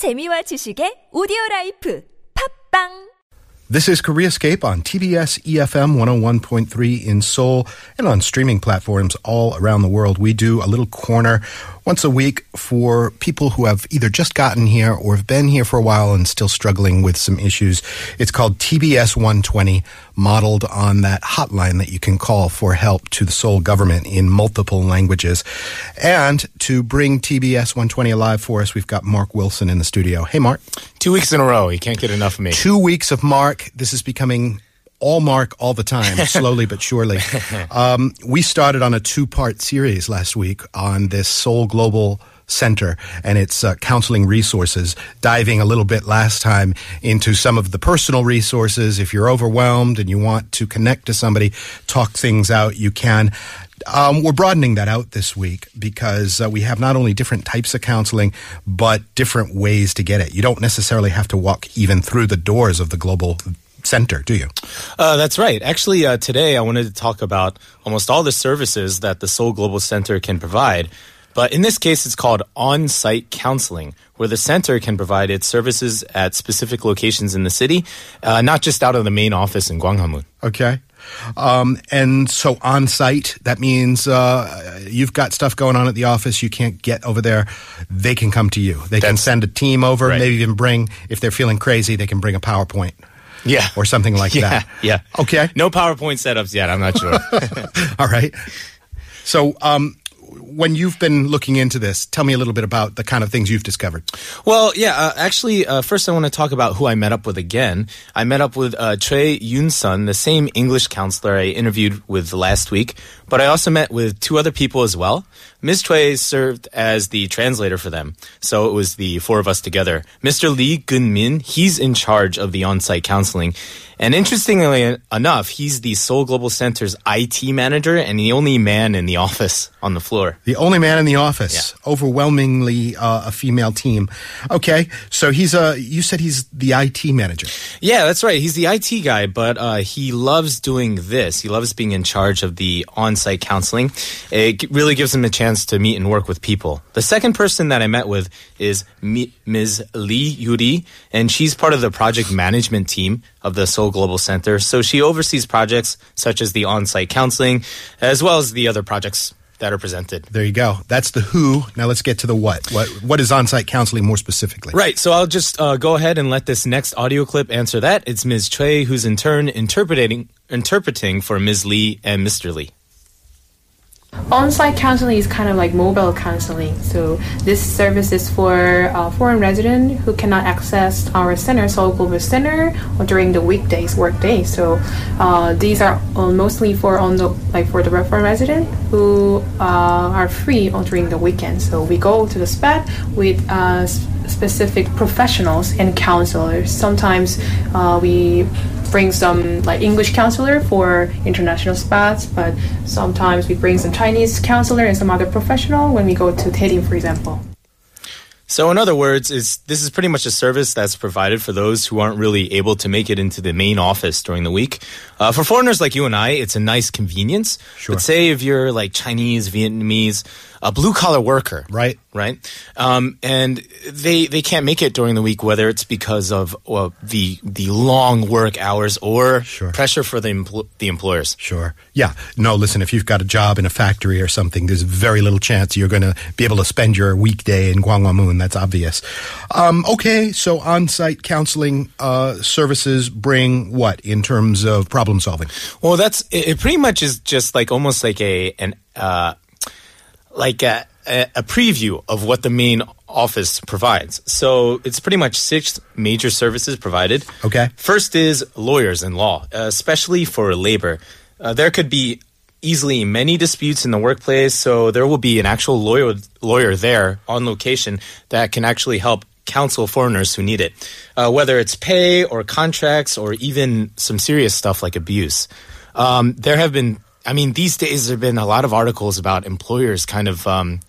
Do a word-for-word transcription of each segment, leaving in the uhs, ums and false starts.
재미와 지식의 오디오 라이프 팝빵. This is KoreaScape on T B S E F M one oh one point three in Seoul and on streaming platforms all around the world. We do a little corner once a week for people who have either just gotten here or have been here for a while and still struggling with some issues. It's called T B S one twenty, modeled on that hotline that you can call for help to the Seoul government in multiple languages. And to bring T B S one twenty alive for us, we've got Mark Wilson in the studio. Hey, Mark. Two weeks in a row. You can't get enough of me. Two weeks of Mark. This is becoming all Mark all the time, slowly but surely. Um, we started on a two-part series last week on this Seoul Global Center and its uh, counseling resources, diving a little bit last time into some of the personal resources. If you're overwhelmed and you want to connect to somebody, talk things out, you can. Um, we're broadening that out this week because uh, we have not only different types of counseling, but different ways to get it. You don't necessarily have to walk even through the doors of the Global Center, do you? Uh, that's right. Actually, uh, today I wanted to talk about almost all the services that the Seoul Global Center can provide. But in this case, it's called on-site counseling, where the center can provide its services at specific locations in the city, uh, not just out of the main office in Gwanghwamun. Okay. Um, and so on-site, that means uh, you've got stuff going on at the office you can't get over there. They can come to you. They That's, can send a team over, right. Maybe even bring, if they're feeling crazy, they can bring a PowerPoint. Yeah. Or something like yeah, that. Yeah. Okay. No PowerPoint setups yet. I'm not sure. All right. So um, when you've been looking into this, tell me a little bit about the kind of things you've discovered. Well, yeah. Uh, actually, uh, first I want to talk about who I met up with again. I met up with uh, Chae Yun Sun, the same English counselor I interviewed with last week. But I also met with two other people as well. Miz Choi served as the translator for them, so it was the four of us together. Mister Lee Gunmin, he's in charge of the on-site counseling. And interestingly enough, he's the Seoul Global Center's I T manager and the only man in the office on the floor. The only man in the office. Yeah. Overwhelmingly uh, a female team. Okay, so he's a, you said he's the I T manager. Yeah, that's right. He's the I T guy, but uh, he loves doing this. He loves being in charge of the on-site counseling. It really gives him a chance to meet and work with people. The second person that I met with is Miz Lee Yuri, and she's part of the project management team of the Seoul Global Center. So she oversees projects such as the on-site counseling, as well as the other projects that are presented. There you go. That's the who. Now let's get to the what. What, what is on-site counseling more specifically? Right. So I'll just uh, go ahead and let this next audio clip answer that. It's Miz Choi, who's in turn interpreting, interpreting for Miz Lee and Mister Lee. On-site counseling is kind of like mobile counseling. So this service is for uh, foreign residents who cannot access our center, Seoul Global Center, or during the weekdays, work days. So uh, these are mostly for on the like for the foreign resident who uh, are free or during the weekend. So we go to the spot with uh, specific professionals and counselors. Sometimes uh, we bring some like English counselor for international spots, but sometimes we bring some Chinese counselor and some other professional when we go to Datim, for example. So in other words, is this is pretty much a service that's provided for those who aren't really able to make it into the main office during the week. Uh, for foreigners like you and I, it's a nice convenience. Sure. But say if you're like Chinese, Vietnamese, a blue-collar worker. Right. Right. Um, and they they can't make it during the week, whether it's because of well, the the long work hours or sure. pressure for the empl- the employers. Sure. Yeah. No, listen, if you've got a job in a factory or something, there's very little chance you're going to be able to spend your weekday in Gwanghwamun. That's obvious. Um, okay. So on-site counseling uh, services bring what in terms of problem solving? Well, that's it, it pretty much is just like almost like a an uh, like a, a preview of what the main office provides. So it's pretty much six major services provided. Okay. First is lawyers and law, especially for labor. Uh, there could be easily many disputes in the workplace, so there will be an actual lawyer, lawyer there on location that can actually help counsel foreigners who need it, uh, whether it's pay or contracts or even some serious stuff like abuse. Um, there have been I mean, these days there have been a lot of articles about employers kind of, um,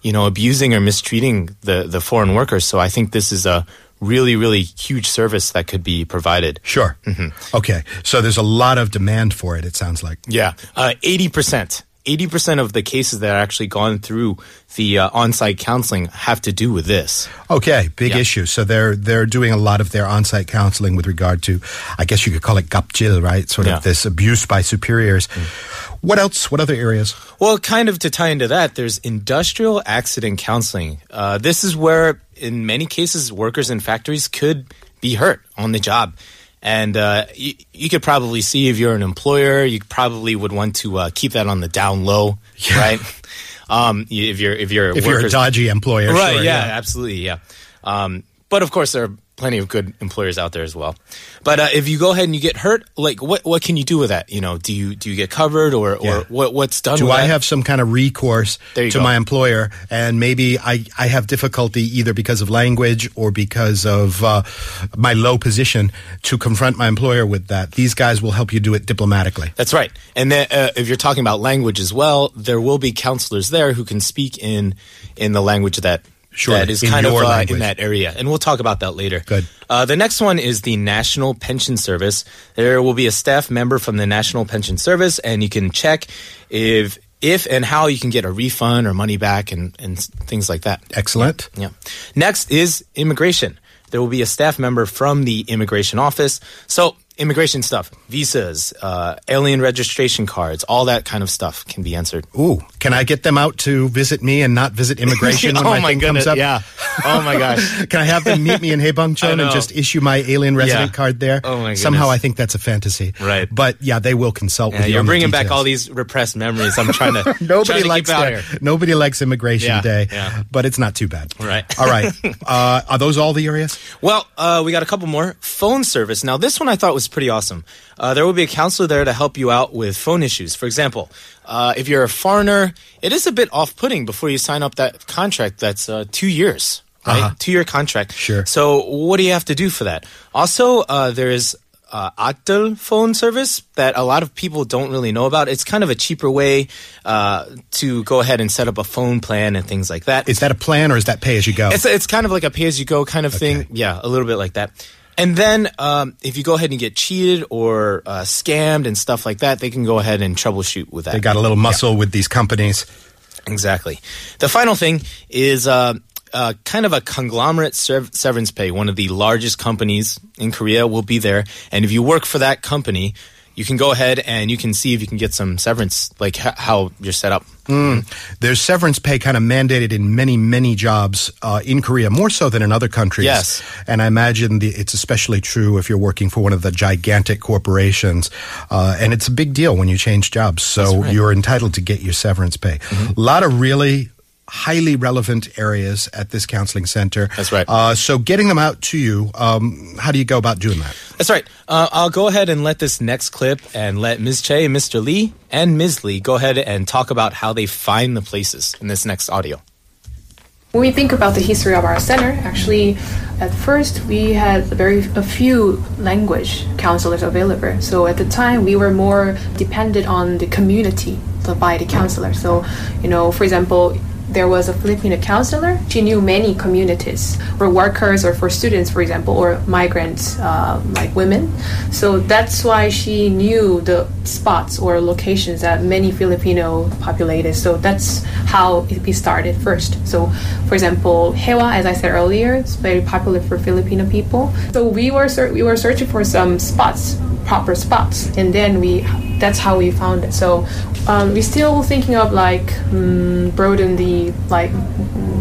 you know, abusing or mistreating the, the foreign workers. So I think this is a really, really huge service that could be provided. Sure. Mm-hmm. Okay. So there's a lot of demand for it, it sounds like. Yeah. Uh, eighty percent eighty percent of the cases that are actually gone through the uh, on-site counseling have to do with this. Okay, big yeah. issue. So they're they're doing a lot of their on-site counseling with regard to, I guess you could call it 갑질, right? Sort yeah. of this abuse by superiors. Mm. What else? What other areas? Well, kind of to tie into that, there's industrial accident counseling. Uh, this is where, in many cases, workers in factories could be hurt on the job. And uh, you, you could probably see if you're an employer, you probably would want to uh, keep that on the down low, yeah. right? Um, if you're if you're if you're a dodgy employer, right? Sure, yeah, yeah, absolutely, yeah. Um, but of course, there are plenty of good employers out there as well. But uh, if you go ahead and you get hurt, like what what can you do with that? You know, do you do you get covered or, yeah. or what what's done? Do with I that? have some kind of recourse to go. my employer? And maybe I, I have difficulty either because of language or because of uh, my low position to confront my employer with that. These guys will help you do it diplomatically. That's right. And then uh, if you're talking about language as well, there will be counselors there who can speak in in the language that. Sure, that is kind of uh, in that area. And we'll talk about that later. Good. Uh, the next one is the National Pension Service. There will be a staff member from the National Pension Service, and you can check if if and how you can get a refund or money back and, and things like that. Excellent. Yeah. Next is immigration. There will be a staff member from the immigration office. So immigration stuff, visas, uh, alien registration cards, all that kind of stuff can be answered. Ooh, can I get them out to visit me and not visit immigration when oh my, my thing goodness, comes up? Yeah. Oh my gosh. Can I have them meet me in Haebangjeon and just issue my alien resident yeah. card there? Oh my goodness. Somehow I think that's a fantasy. Right. But yeah, they will consult yeah, with you. You're bringing back all these repressed memories. I'm trying to. Nobody trying to likes keep out here. Nobody likes immigration yeah, day, yeah. but it's not too bad. Right. All right. Uh, are those all the areas? Well, uh, we got a couple more. Phone service. Now, this one I thought was pretty awesome. Uh, there will be a counselor there to help you out with phone issues. For example, uh, if you're a foreigner, it is a bit off-putting before you sign up that contract that's uh, two years, right? Uh-huh. Two-year contract. Sure. So what do you have to do for that? Also, uh, there is uh, Aktel phone service that a lot of people don't really know about. It's kind of a cheaper way uh, to go ahead and set up a phone plan and things like that. Is that a plan or is that pay-as-you-go? It's, it's kind of like a pay-as-you-go kind of okay. thing. Yeah, a little bit like that. And then um, if you go ahead and get cheated or uh, scammed and stuff like that, they can go ahead and troubleshoot with that. They got a little muscle yeah. with these companies. Exactly. The final thing is uh, uh, kind of a conglomerate serv- severance pay. One of the largest companies in Korea will be there. And if you work for that company, you can go ahead and you can see if you can get some severance, like h- how you're set up. Mm. There's severance pay kind of mandated in many, many jobs uh, in Korea, more so than in other countries. Yes. And I imagine the, it's especially true if you're working for one of the gigantic corporations. Uh, and it's a big deal when you change jobs. So right. you're entitled to get your severance pay. Mm-hmm. A lot of really highly relevant areas at this counseling center. That's right. Uh, so getting them out to you, um, how do you go about doing that? That's right. Uh, I'll go ahead and let this next clip and let Miz Chae, Mister Lee, and Miz Lee go ahead and talk about how they find the places in this next audio. When we think about the history of our center, actually, at first we had very a few language counselors available. So at the time, we were more dependent on the community to buy the counselor. So, you know, for example, there was a Filipino counselor. She knew many communities for workers or for students, for example, or migrants uh, like women. So that's why she knew the spots or locations that many Filipino populated. So that's how it started first. So, for example, Hyehwa, as I said earlier, is very popular for Filipino people. So we were ser- we were searching for some spots, proper spots, and then we that's how we found it. So um, we're still thinking of like um, broaden the like,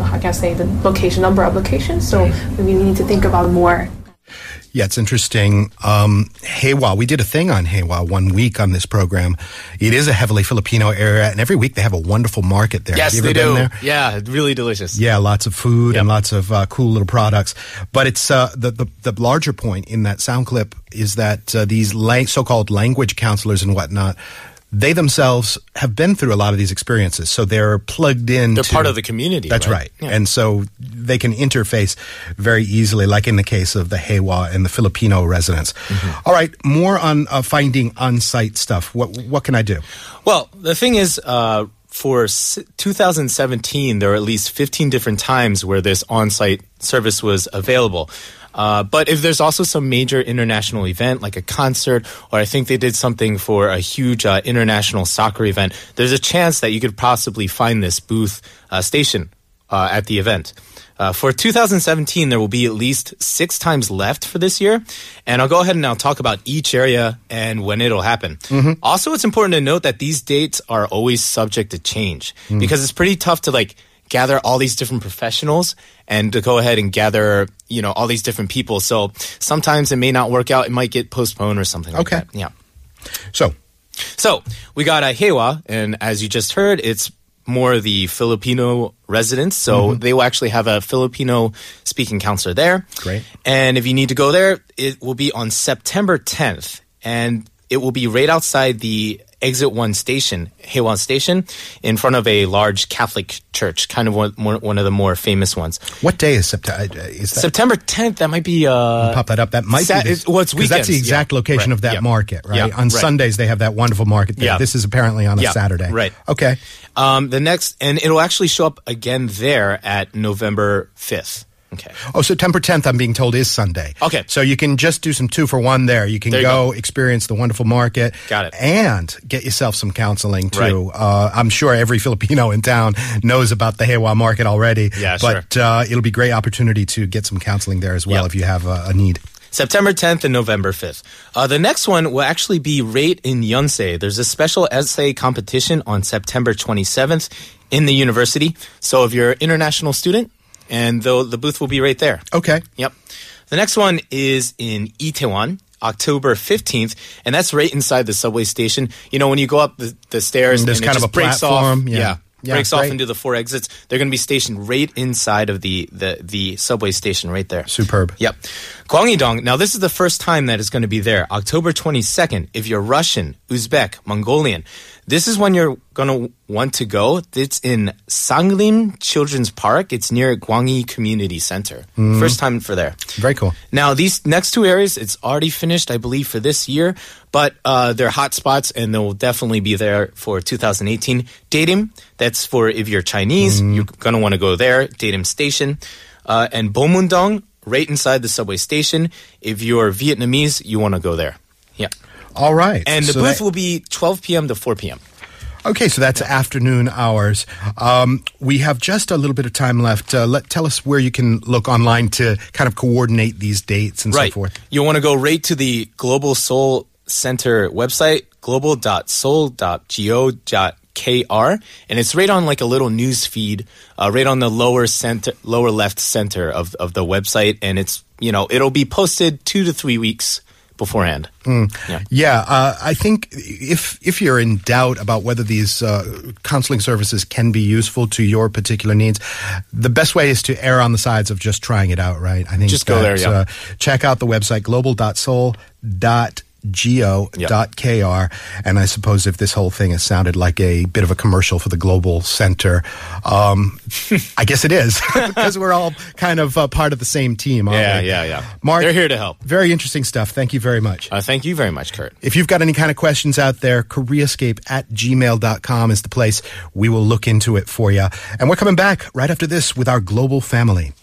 how can I say, the location, number of locations. So we need to think about more. Yeah, it's interesting. Um, Hyehwa, we did a thing on Hyehwa one week on this program. It is a heavily Filipino area, and every week they have a wonderful market there. Yes, have you ever they been do. There? Yeah, really delicious. Yeah, lots of food yep. and lots of uh, cool little products. But it's uh, the, the the larger point in that sound clip is that uh, these la- so-called language counselors and whatnot, they themselves have been through a lot of these experiences, so they're plugged in. They're to, part of the community. That's right. right. Yeah. And so they can interface very easily, like in the case of the Hyehwa and the Filipino residents. Mm-hmm. All right, more on uh, finding on-site stuff. What what can I do? Well, the thing is, uh, for two thousand seventeen, there were at least fifteen different times where this on-site service was available. Uh, but if there's also some major international event like a concert, or I think they did something for a huge uh, international soccer event, there's a chance that you could possibly find this booth uh, station uh, at the event. Uh, for two thousand seventeen, there will be at least six times left for this year. And I'll go ahead and I'll talk about each area and when it'll happen. Mm-hmm. Also, it's important to note that these dates are always subject to change mm. because it's pretty tough to like gather all these different professionals and to go ahead and gather, you know, all these different people. So sometimes it may not work out. It might get postponed or something like okay. that. Yeah. So. So we got a Hyehwa, and as you just heard, it's more the Filipino residents, so mm-hmm. they will actually have a Filipino-speaking counselor there. Great. And if you need to go there, it will be on September tenth, and it will be right outside the Exit one station, Hyehwa Station, in front of a large Catholic church, kind of one, one of the more famous ones. What day is September? Is that September tenth? That might be... Uh, pop that up. That might sat- be... This, well, it's weekends. That's the exact yeah. location right. of that yeah. market, right? Yeah. On right. Sundays, they have that wonderful market there. Yeah. This is apparently on a yeah. Saturday. Right. Okay. Um, the next... And it'll actually show up again there at November fifth. Okay. Oh, September tenth, I'm being told, is Sunday. Okay. So you can just do some two for one there. You can there you go, go experience the wonderful market. Got it. And get yourself some counseling, too. Right. Uh, I'm sure every Filipino in town knows about the Hyehwa market already. Yeah, but, sure. uh, it'll be a great opportunity to get some counseling there as well yep. if you have a, a need. September tenth and November fifth. Uh, the next one will actually be right in Yonsei. There's a special essay competition on September twenty-seventh in the university. So if you're an international student, and the, the booth will be right there. Okay. Yep. The next one is in Itaewon, October fifteenth, and that's right inside the subway station. You know, when you go up the, the stairs, mm, there's and kind it just of a breaks platform. Off, yeah. yeah. Yeah, breaks great. off into the four exits. They're going to be stationed right inside of the, the, the subway station right there. Superb. Yep. Gwangi-dong. Now, this is the first time that it's going to be there. October twenty-second, if you're Russian, Uzbek, Mongolian, this is when you're going to want to go. It's in Sanglim Children's Park. It's near Gwangi Community Center. Mm. First time for there. Very cool. Now, these next two areas, it's already finished, I believe, for this year. But uh, they're hot spots, and they'll definitely be there for two thousand eighteen. Datim, that's for if you're Chinese, mm. you're going to want to go there. Datim Station. Uh, and Bomundong, right inside the subway station. If you're Vietnamese, you want to go there. Yeah. All right. And the so booth that- will be twelve p.m. to four p.m. Okay, so that's afternoon hours. Um, we have just a little bit of time left. Uh, let Tell us where you can look online to kind of coordinate these dates and right. so forth. You'll want to go right to the Global Seoul Center website, global dot seoul dot go dot k r, and it's right on like a little news feed, uh, right on the lower center, lower left center of, of the website, and it's, you know, it'll be posted two to three weeks beforehand. Mm. Yeah, yeah uh, I think if if you're in doubt about whether these uh, counseling services can be useful to your particular needs, the best way is to err on the sides of just trying it out, right? I think just that, go there, yeah. Uh, check out the website, global dot seoul dot go dot k r, yep. and I suppose if this whole thing has sounded like a bit of a commercial for the Global Center, um, I guess it is, because we're all kind of uh, part of the same team, aren't yeah, we? Yeah, yeah, yeah. Mark, they're here to help. Very interesting stuff. Thank you very much. Uh, thank you very much, Kurt. If you've got any kind of questions out there, koreascape at gmail dot com is the place. We will look into it for you. And we're coming back right after this with our global family.